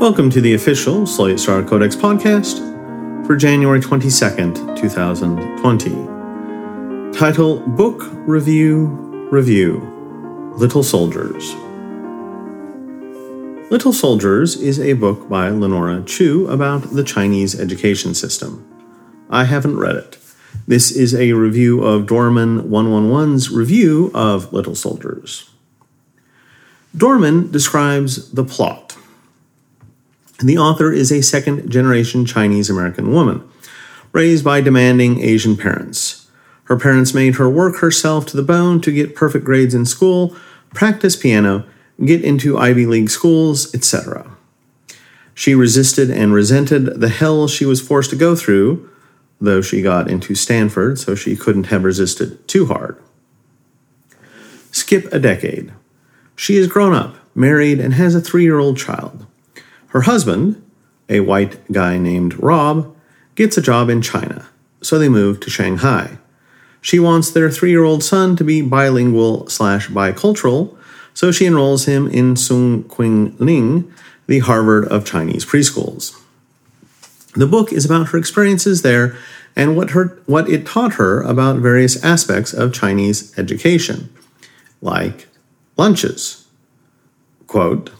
Welcome to the official Slate Star Codex podcast for January 22nd, 2020. Title, Book Review, Little Soldiers. Little Soldiers is a book by Lenora Chu about the Chinese education system. I haven't read it. This is a review of Dormin 111's review of Little Soldiers. Dormin describes the plot. The author is a second-generation Chinese-American woman, raised by demanding Asian parents. Her parents made her work herself to the bone to get perfect grades in school, practice piano, get into Ivy League schools, etc. She resisted and resented the hell she was forced to go through, though she got into Stanford, so she couldn't have resisted too hard. Skip a decade. She is grown up, married, and has a 3-year-old child. Her husband, a white guy named Rob, gets a job in China, so they move to Shanghai. She wants their 3-year-old son to be bilingual/bicultural, so she enrolls him in Song Qingling, the Harvard of Chinese preschools. The book is about her experiences there and what it taught her about various aspects of Chinese education, like lunches. Quote,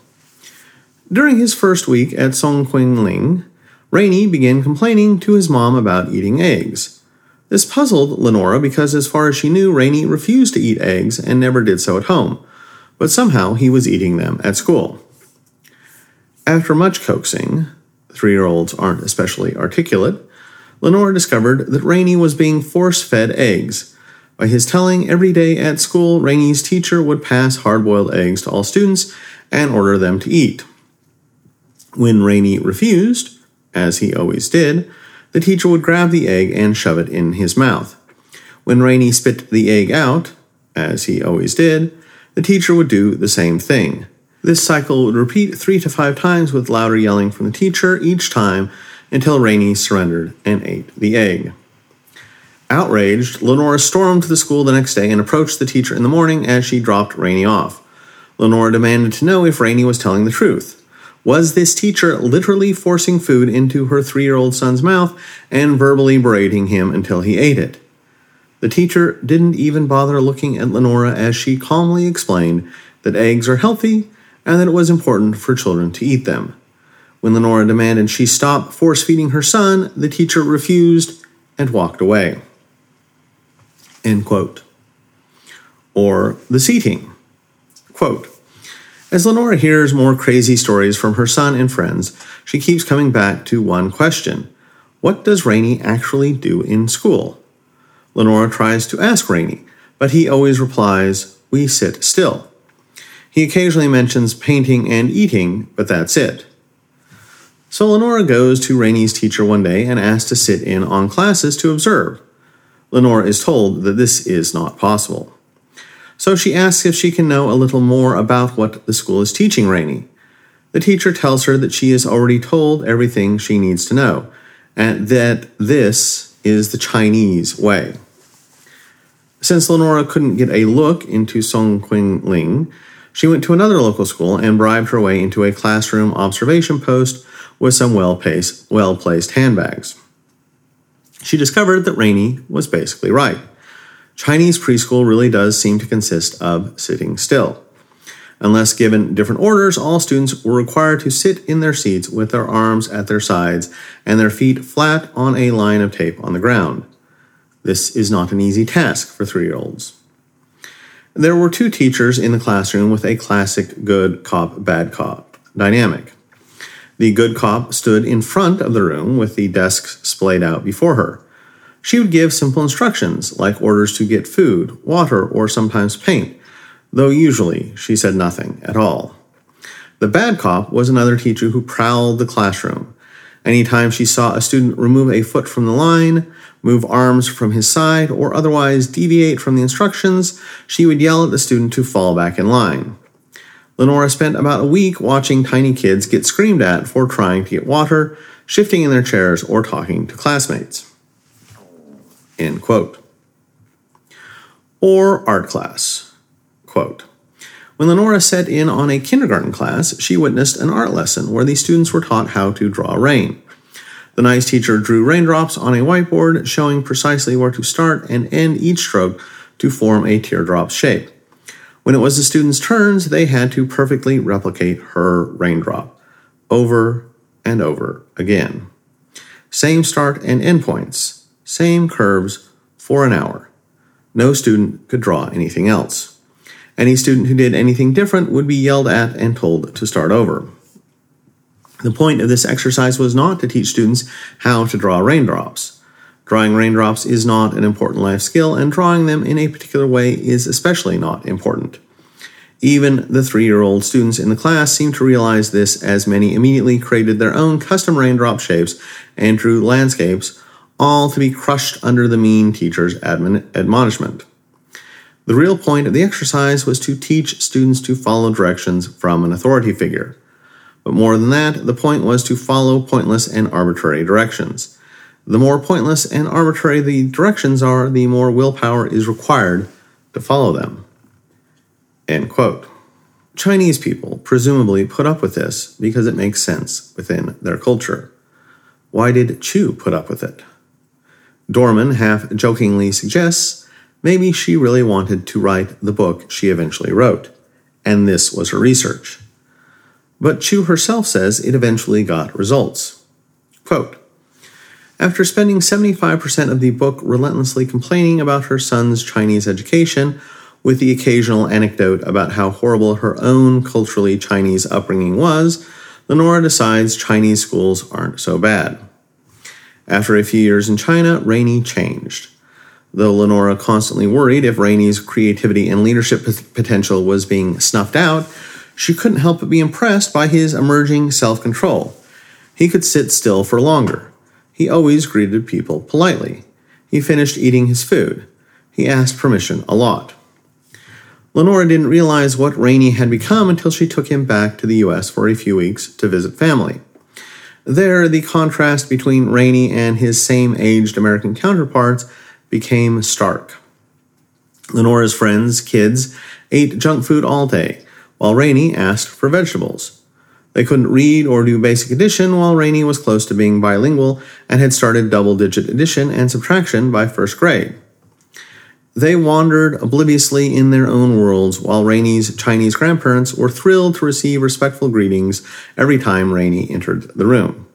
during his first week at Song Qingling, Rainey began complaining to his mom about eating eggs. This puzzled Lenora because as far as she knew, Rainey refused to eat eggs and never did so at home, but somehow he was eating them at school. After much coaxing, 3-year-olds aren't especially articulate, Lenora discovered that Rainey was being force-fed eggs. By his telling, every day at school, Rainey's teacher would pass hard-boiled eggs to all students and order them to eat. When Rainey refused, as he always did, the teacher would grab the egg and shove it in his mouth. When Rainey spit the egg out, as he always did, the teacher would do the same thing. This cycle would repeat 3 to 5 times with louder yelling from the teacher each time until Rainey surrendered and ate the egg. Outraged, Lenora stormed to the school the next day and approached the teacher in the morning as she dropped Rainey off. Lenora demanded to know if Rainey was telling the truth. Was this teacher literally forcing food into her 3-year-old son's mouth and verbally berating him until he ate it? The teacher didn't even bother looking at Lenora as she calmly explained that eggs are healthy and that it was important for children to eat them. When Lenora demanded she stop force-feeding her son, the teacher refused and walked away. End quote. Or the seating. Quote, as Lenora hears more crazy stories from her son and friends, she keeps coming back to one question. What does Rainey actually do in school? Lenora tries to ask Rainey, but he always replies, we sit still. He occasionally mentions painting and eating, but that's it. So Lenora goes to Rainey's teacher one day and asks to sit in on classes to observe. Lenora is told that this is not possible. So she asks if she can know a little more about what the school is teaching Rainey. The teacher tells her that she is already told everything she needs to know, and that this is the Chinese way. Since Lenora couldn't get a look into Song Qingling, she went to another local school and bribed her way into a classroom observation post with some well-placed handbags. She discovered that Rainey was basically right. Chinese preschool really does seem to consist of sitting still. Unless given different orders, all students were required to sit in their seats with their arms at their sides and their feet flat on a line of tape on the ground. This is not an easy task for 3-year-olds. There were 2 teachers in the classroom with a classic good cop, bad cop dynamic. The good cop stood in front of the room with the desks splayed out before her. She would give simple instructions, like orders to get food, water, or sometimes paint, though usually she said nothing at all. The bad cop was another teacher who prowled the classroom. Anytime she saw a student remove a foot from the line, move arms from his side, or otherwise deviate from the instructions, she would yell at the student to fall back in line. Lenora spent about a week watching tiny kids get screamed at for trying to get water, shifting in their chairs, or talking to classmates. End quote. Or art class. Quote, When Lenora set in on a kindergarten class, she witnessed an art lesson where the students were taught how to draw rain. The nice teacher drew raindrops on a whiteboard, showing precisely where to start and end each stroke to form a teardrop shape. When it was the students' turns, they had to perfectly replicate her raindrop, over and over again. Same start and end points, same curves for an hour. No student could draw anything else. Any student who did anything different would be yelled at and told to start over. The point of this exercise was not to teach students how to draw raindrops. Drawing raindrops is not an important life skill, and drawing them in a particular way is especially not important. Even the 3-year-old students in the class seemed to realize this, as many immediately created their own custom raindrop shapes and drew landscapes, all to be crushed under the mean teacher's admonishment. The real point of the exercise was to teach students to follow directions from an authority figure. But more than that, the point was to follow pointless and arbitrary directions. The more pointless and arbitrary the directions are, the more willpower is required to follow them. End quote. Chinese people presumably put up with this because it makes sense within their culture. Why did Chu put up with it? Dormin half-jokingly suggests maybe she really wanted to write the book she eventually wrote, and this was her research. But Chu herself says it eventually got results. Quote, after spending 75% of the book relentlessly complaining about her son's Chinese education, with the occasional anecdote about how horrible her own culturally Chinese upbringing was, Lenora decides Chinese schools aren't so bad. After a few years in China, Rainey changed. Though Lenora constantly worried if Rainey's creativity and leadership potential was being snuffed out, she couldn't help but be impressed by his emerging self-control. He could sit still for longer. He always greeted people politely. He finished eating his food. He asked permission a lot. Lenora didn't realize what Rainey had become until she took him back to the U.S. for a few weeks to visit family. There, the contrast between Rainey and his same-aged American counterparts became stark. Lenora's friends' kids ate junk food all day, while Rainey asked for vegetables. They couldn't read or do basic addition, while Rainey was close to being bilingual and had started double-digit addition and subtraction by first grade. They wandered obliviously in their own worlds, while Rainey's Chinese grandparents were thrilled to receive respectful greetings every time Rainey entered the room.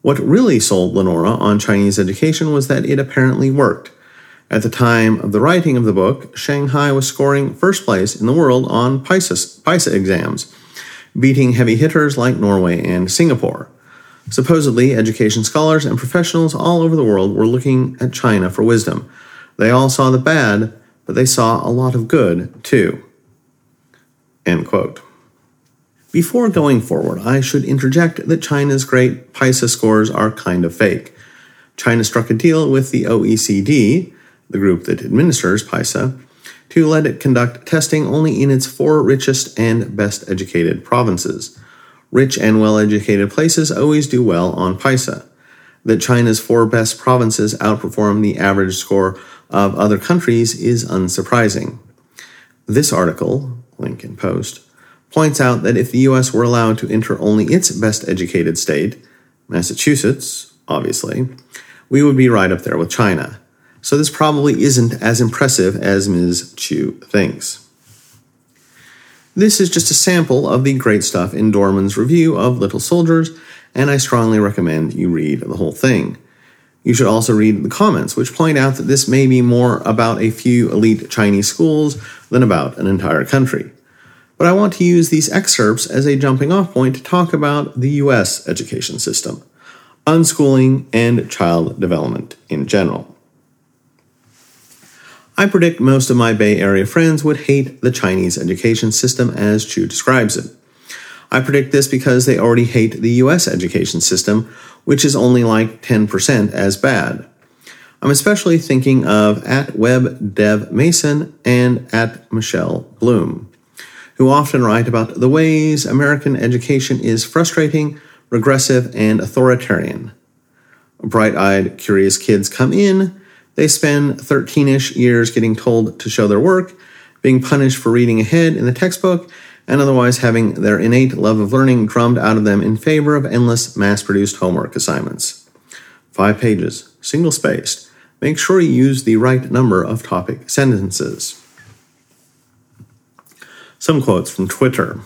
What really sold Lenora on Chinese education was that it apparently worked. At the time of the writing of the book, Shanghai was scoring first place in the world on PISA exams, beating heavy hitters like Norway and Singapore. Supposedly, education scholars and professionals all over the world were looking at China for wisdom. They all saw the bad, but they saw a lot of good, too. End quote. Before going forward, I should interject that China's great PISA scores are kind of fake. China struck a deal with the OECD, the group that administers PISA, to let it conduct testing only in its 4 richest and best educated provinces. Rich and well-educated places always do well on PISA. That China's 4 best provinces outperform the average score of other countries is unsurprising. This article, link in post, points out that if the U.S. were allowed to enter only its best educated state, Massachusetts, obviously, we would be right up there with China. So this probably isn't as impressive as Ms. Chu thinks. This is just a sample of the great stuff in Dormin's review of Little Soldiers, and I strongly recommend you read the whole thing. You should also read the comments, which point out that this may be more about a few elite Chinese schools than about an entire country. But I want to use these excerpts as a jumping-off point to talk about the U.S. education system, unschooling, and child development in general. I predict most of my Bay Area friends would hate the Chinese education system as Chu describes it. I predict this because they already hate the U.S. education system, which is only like 10% as bad. I'm especially thinking of @webdevmason and @michellebloom, who often write about the ways American education is frustrating, regressive, and authoritarian. Bright-eyed, curious kids come in. They spend 13-ish years getting told to show their work, being punished for reading ahead in the textbook, and otherwise having their innate love of learning drummed out of them in favor of endless mass-produced homework assignments. 5 pages, single-spaced. Make sure you use the right number of topic sentences. Some quotes from Twitter.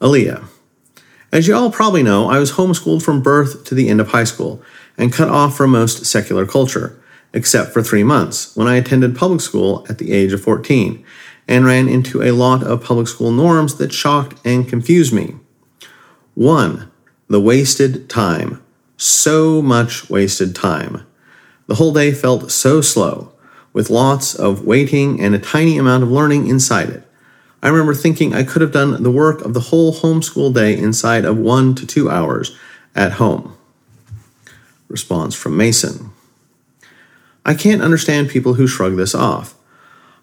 Aaliyah. As you all probably know, I was homeschooled from birth to the end of high school and cut off from most secular culture, except for 3 months, when I attended public school at the age of 14 and ran into a lot of public school norms that shocked and confused me. 1. The wasted time. So much wasted time. The whole day felt so slow, with lots of waiting and a tiny amount of learning inside it. I remember thinking I could have done the work of the whole homeschool day inside of 1 to 2 hours at home. Response from Mason. I can't understand people who shrug this off.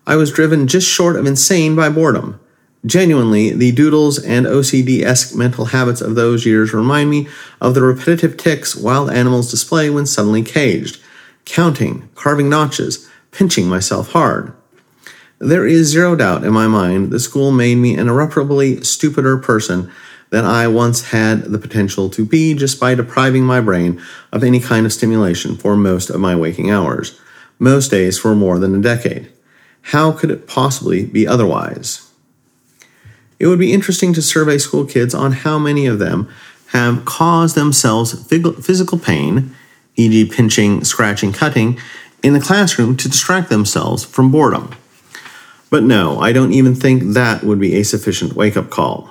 I was driven just short of insane by boredom. Genuinely, the doodles and OCD-esque mental habits of those years remind me of the repetitive tics wild animals display when suddenly caged. Counting, carving notches, pinching myself hard. There is zero doubt in my mind that school made me an irreparably stupider person than I once had the potential to be just by depriving my brain of any kind of stimulation for most of my waking hours, most days for more than a decade. How could it possibly be otherwise? It would be interesting to survey school kids on how many of them have caused themselves physical pain, e.g. pinching, scratching, cutting, in the classroom to distract themselves from boredom. But no, I don't even think that would be a sufficient wake-up call.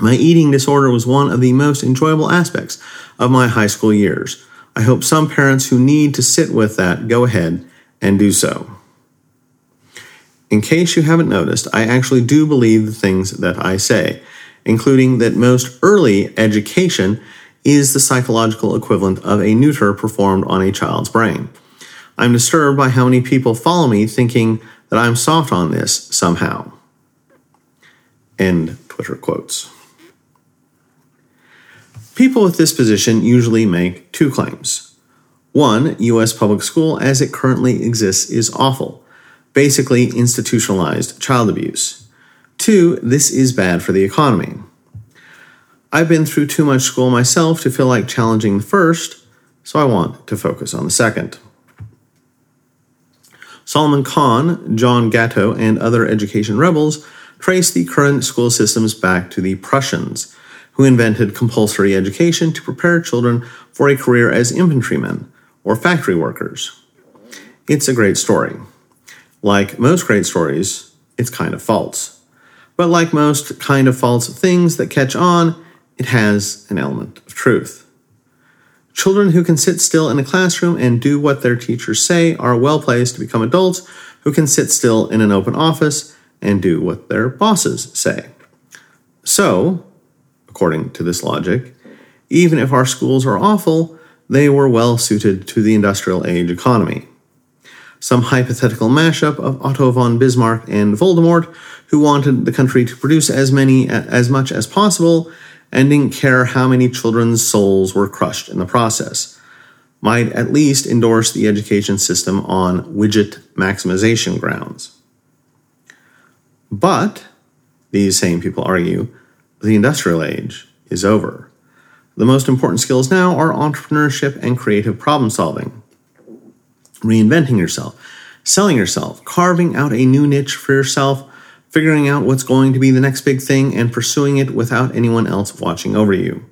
My eating disorder was one of the most enjoyable aspects of my high school years. I hope some parents who need to sit with that go ahead and do so. In case you haven't noticed, I actually do believe the things that I say, including that most early education is the psychological equivalent of a neuter performed on a child's brain. I'm disturbed by how many people follow me thinking that I'm soft on this somehow. End Twitter quotes. People with this position usually make 2 claims. 1, U.S. public school as it currently exists is awful, basically institutionalized child abuse. 2, this is bad for the economy. I've been through too much school myself to feel like challenging the first, so I want to focus on the second. Solomon Kahn, John Gatto, and other education rebels trace the current school systems back to the Prussians, who invented compulsory education to prepare children for a career as infantrymen or factory workers. It's a great story. Like most great stories, it's kind of false. But like most kind of false things that catch on, it has an element of truth. Children who can sit still in a classroom and do what their teachers say are well-placed to become adults who can sit still in an open office and do what their bosses say. So, according to this logic, even if our schools are awful, they were well-suited to the industrial age economy. Some hypothetical mashup of Otto von Bismarck and Voldemort, who wanted the country to produce as much as possible, and didn't care how many children's souls were crushed in the process, might at least endorse the education system on widget maximization grounds. But, these same people argue, the industrial age is over. The most important skills now are entrepreneurship and creative problem solving, reinventing yourself, selling yourself, carving out a new niche for yourself, figuring out what's going to be the next big thing and pursuing it without anyone else watching over you.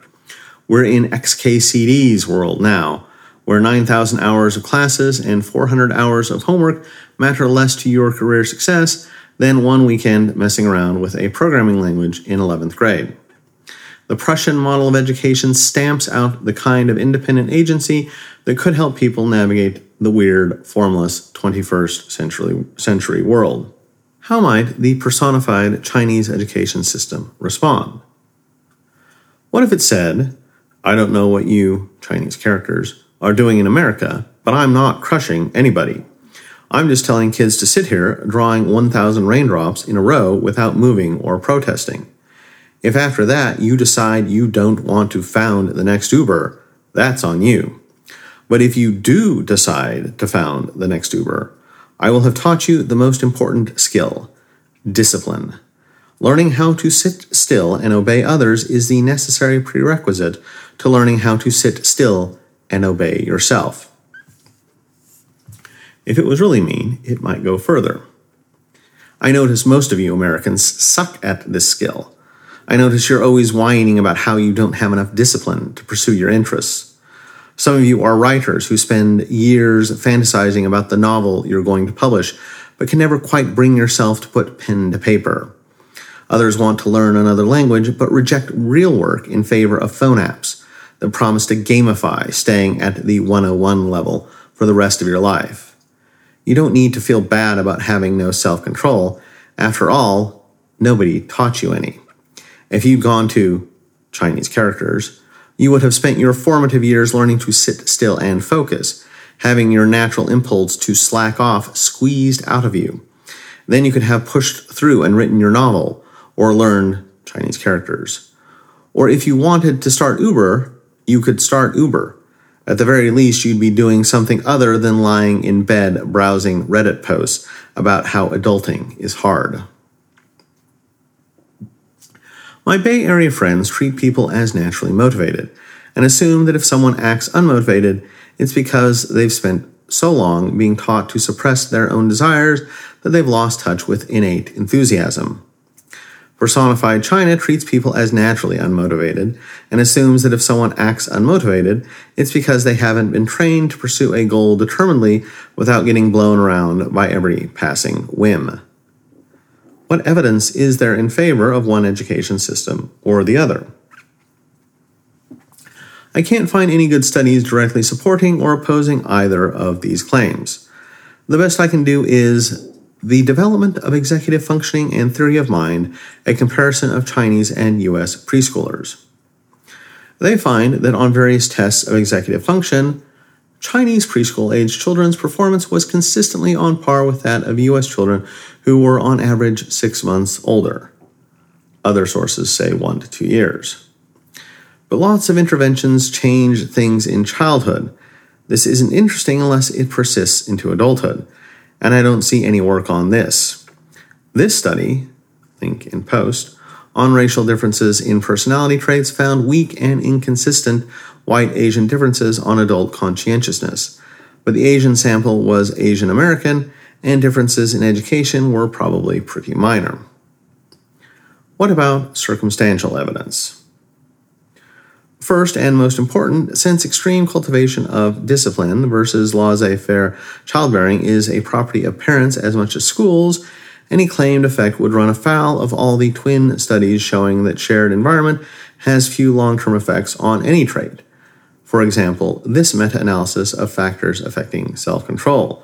We're in XKCD's world now, where 9,000 hours of classes and 400 hours of homework matter less to your career success than one weekend messing around with a programming language in 11th grade. The Prussian model of education stamps out the kind of independent agency that could help people navigate the weird, formless 21st century world. How might the personified Chinese education system respond? What if it said, I don't know what you, Chinese characters, are doing in America, but I'm not crushing anybody. I'm just telling kids to sit here, drawing 1,000 raindrops in a row without moving or protesting. If after that you decide you don't want to found the next Uber, that's on you. But if you do decide to found the next Uber, I will have taught you the most important skill, discipline. Learning how to sit still and obey others is the necessary prerequisite to learning how to sit still and obey yourself. If it was really mean, it might go further. I notice most of you Americans suck at this skill. I notice you're always whining about how you don't have enough discipline to pursue your interests. Some of you are writers who spend years fantasizing about the novel you're going to publish, but can never quite bring yourself to put pen to paper. Others want to learn another language, but reject real work in favor of phone apps that promise to gamify staying at the 101 level for the rest of your life. You don't need to feel bad about having no self-control. After all, nobody taught you any. If you'd gone to Chinese characters, you would have spent your formative years learning to sit still and focus, having your natural impulse to slack off squeezed out of you. Then you could have pushed through and written your novel, or learned Chinese characters. Or if you wanted to start Uber, you could start Uber. At the very least, you'd be doing something other than lying in bed browsing Reddit posts about how adulting is hard. My Bay Area friends treat people as naturally motivated and assume that if someone acts unmotivated, it's because they've spent so long being taught to suppress their own desires that they've lost touch with innate enthusiasm. Personified China treats people as naturally unmotivated and assumes that if someone acts unmotivated, it's because they haven't been trained to pursue a goal determinedly without getting blown around by every passing whim. What evidence is there in favor of one education system or the other? I can't find any good studies directly supporting or opposing either of these claims. The best I can do is The Development of Executive Functioning and Theory of Mind, a Comparison of Chinese and U.S. Preschoolers. They find that on various tests of executive function, Chinese preschool-aged children's performance was consistently on par with that of U.S. children who were on average 6 months older. Other sources say 1 to 2 years. But lots of interventions change things in childhood. This isn't interesting unless it persists into adulthood, and I don't see any work on this. This study, link in post, on racial differences in personality traits found weak and inconsistent White-Asian differences on adult conscientiousness, but the Asian sample was Asian-American, and differences in education were probably pretty minor. What about circumstantial evidence? First and most important, since extreme cultivation of discipline versus laissez-faire childbearing is a property of parents as much as schools, any claimed effect would run afoul of all the twin studies showing that shared environment has few long-term effects on any trait. For example, this meta-analysis of factors affecting self-control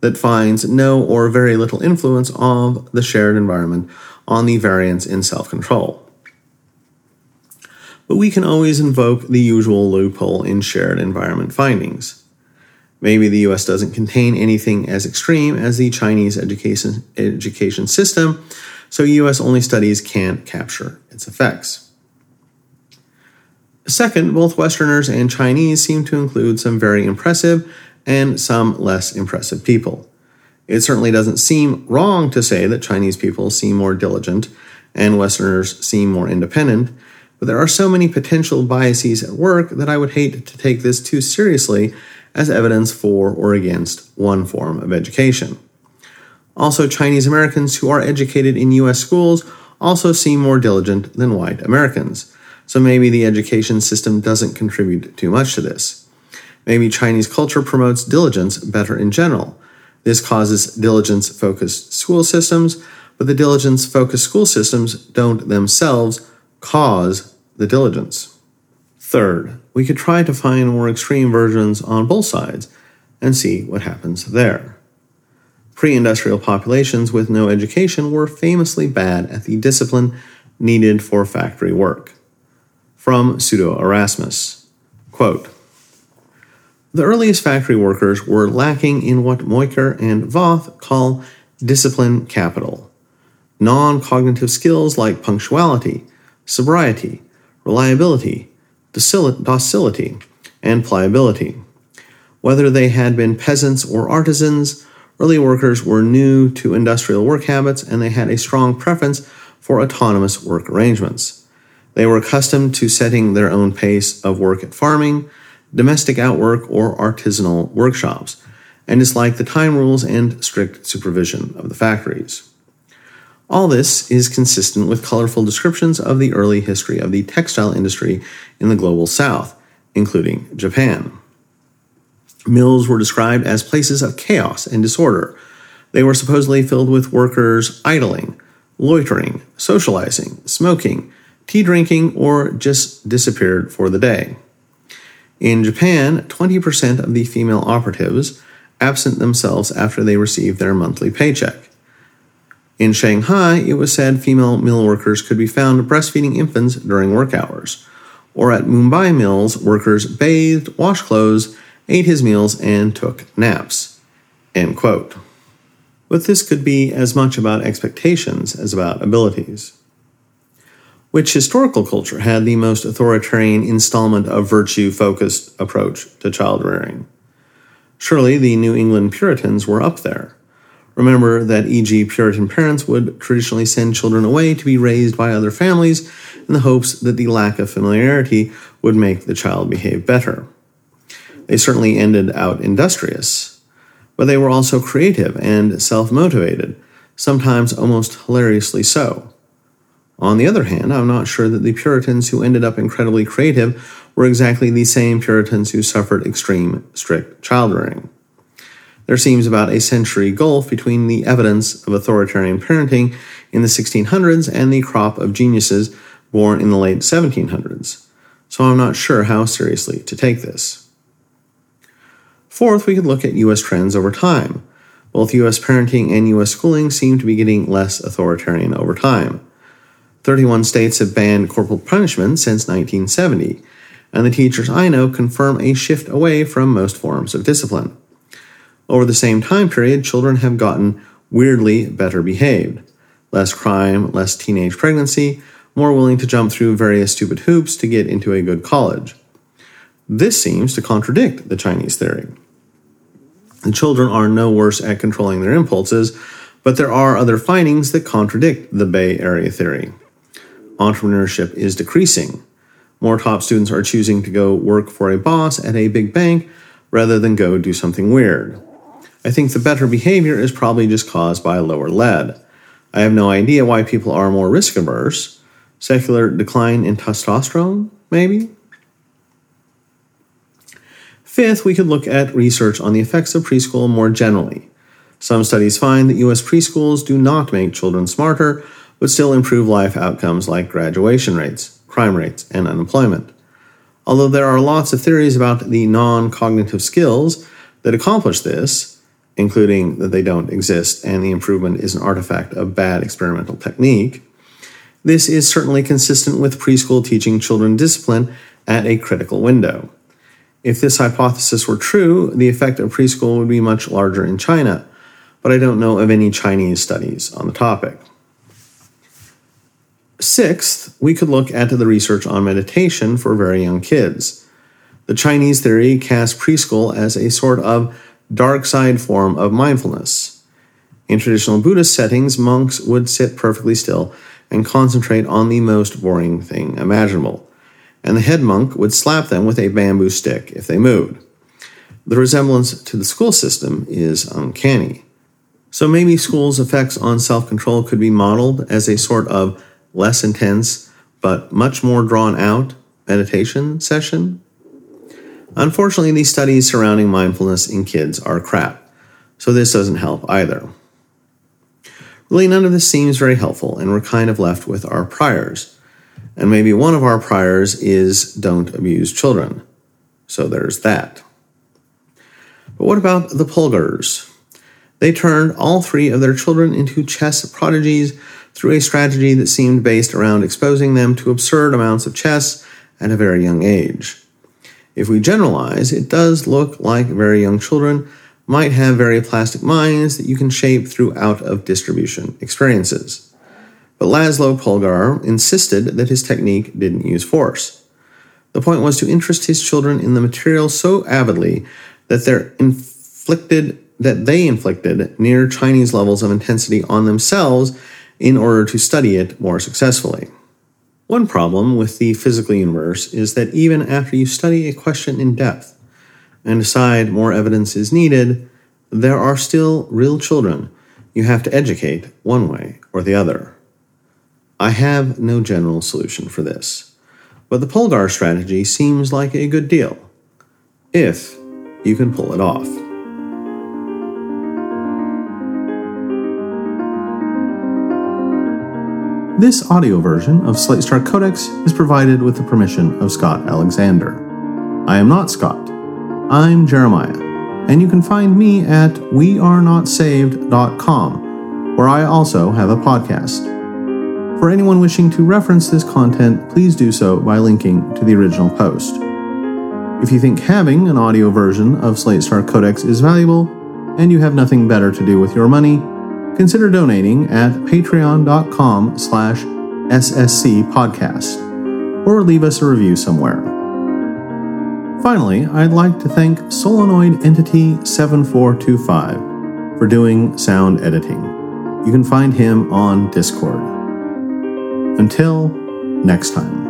that finds no or very little influence of the shared environment on the variance in self-control. But we can always invoke the usual loophole in shared environment findings. Maybe the U.S. doesn't contain anything as extreme as the Chinese education system, so U.S. only studies can't capture its effects. Second, both Westerners and Chinese seem to include some very impressive and some less impressive people. It certainly doesn't seem wrong to say that Chinese people seem more diligent and Westerners seem more independent, but there are so many potential biases at work that I would hate to take this too seriously as evidence for or against one form of education. Also, Chinese Americans who are educated in U.S. schools also seem more diligent than white Americans, so maybe the education system doesn't contribute too much to this. Maybe Chinese culture promotes diligence better in general. This causes diligence-focused school systems, but the diligence-focused school systems don't themselves cause the diligence. Third, we could try to find more extreme versions on both sides and see what happens there. Pre-industrial populations with no education were famously bad at the discipline needed for factory work. From Pseudo-Erasmus, quote, "The earliest factory workers were lacking in what Moykir and Voth call discipline capital, non-cognitive skills like punctuality, sobriety, reliability, docility, and pliability. Whether they had been peasants or artisans, Early workers were new to industrial work habits, and they had a strong preference for autonomous work arrangements. They were accustomed to setting their own pace of work at farming, domestic outwork, or artisanal workshops, and disliked the time rules and strict supervision of the factories. All this is consistent with colorful descriptions of the early history of the textile industry in the global south, including Japan. Mills were described as places of chaos and disorder. They were supposedly filled with workers idling, loitering, socializing, smoking, tea drinking, or just disappeared for the day. In Japan, 20% of the female operatives absent themselves after they received their monthly paycheck. In Shanghai, it was said female mill workers could be found breastfeeding infants during work hours, or at Mumbai mills, workers bathed, washed clothes, ate his meals, and took naps. End quote. But this could be as much about expectations as about abilities. Which historical culture had the most authoritarian installment of virtue-focused approach to child-rearing? Surely the New England Puritans were up there. Remember that e.g. Puritan parents would traditionally send children away to be raised by other families in the hopes that the lack of familiarity would make the child behave better. They certainly ended out industrious, but they were also creative and self-motivated, sometimes almost hilariously so. On the other hand, I'm not sure that the Puritans who ended up incredibly creative were exactly the same Puritans who suffered extreme, strict child-rearing. There seems about a century gulf between the evidence of authoritarian parenting in the 1600s and the crop of geniuses born in the late 1700s, so I'm not sure how seriously to take this. Fourth, we could look at U.S. trends over time. Both U.S. parenting and U.S. schooling seem to be getting less authoritarian over time. 31 states have banned corporal punishment since 1970, and the teachers I know confirm a shift away from most forms of discipline. Over the same time period, children have gotten weirdly better behaved. Less crime, less teenage pregnancy, more willing to jump through various stupid hoops to get into a good college. This seems to contradict the Chinese theory. The children are no worse at controlling their impulses, but there are other findings that contradict the Bay Area theory. Entrepreneurship is decreasing. More top students are choosing to go work for a boss at a big bank rather than go do something weird. I think the better behavior is probably just caused by lower lead. I have no idea why people are more risk-averse. Secular decline in testosterone, maybe? Fifth, we could look at research on the effects of preschool more generally. Some studies find that U.S. preschools do not make children smarter, but still improve life outcomes like graduation rates, crime rates, and unemployment. Although there are lots of theories about the non-cognitive skills that accomplish this, including that they don't exist and the improvement is an artifact of bad experimental technique, this is certainly consistent with preschool teaching children discipline at a critical window. If this hypothesis were true, the effect of preschool would be much larger in China, but I don't know of any Chinese studies on the topic. Sixth, we could look at the research on meditation for very young kids. The Chinese theory casts preschool as a sort of dark side form of mindfulness. In traditional Buddhist settings, monks would sit perfectly still and concentrate on the most boring thing imaginable, and the head monk would slap them with a bamboo stick if they moved. The resemblance to the school system is uncanny. So maybe school's effects on self-control could be modeled as a sort of less intense but much more drawn-out meditation session? Unfortunately, these studies surrounding mindfulness in kids are crap, so this doesn't help either. Really, none of this seems very helpful, and we're kind of left with our priors. And maybe one of our priors is don't abuse children. So there's that. But what about the Polgars? They turned all three of their children into chess prodigies through a strategy that seemed based around exposing them to absurd amounts of chess at a very young age. If we generalize, it does look like very young children might have very plastic minds that you can shape through out-of-distribution experiences. But Laszlo Polgar insisted that his technique didn't use force. The point was to interest his children in the material so avidly that their inflicted that they inflicted near Chinese levels of intensity on themselves in order to study it more successfully. One problem with the physical universe is that even after you study a question in depth and decide more evidence is needed, there are still real children you have to educate one way or the other. I have no general solution for this, but the Polgar strategy seems like a good deal, if you can pull it off. This audio version of Slate Star Codex is provided with the permission of Scott Alexander. I am not Scott. I'm Jeremiah, and you can find me at wearenotsaved.com, where I also have a podcast. For anyone wishing to reference this content, please do so by linking to the original post. If you think having an audio version of Slate Star Codex is valuable, and you have nothing better to do with your money, consider donating at patreon.com/sscpodcast, or leave us a review somewhere. Finally, I'd like to thank Solenoid Entity 7425 for doing sound editing. You can find him on Discord. Until next time.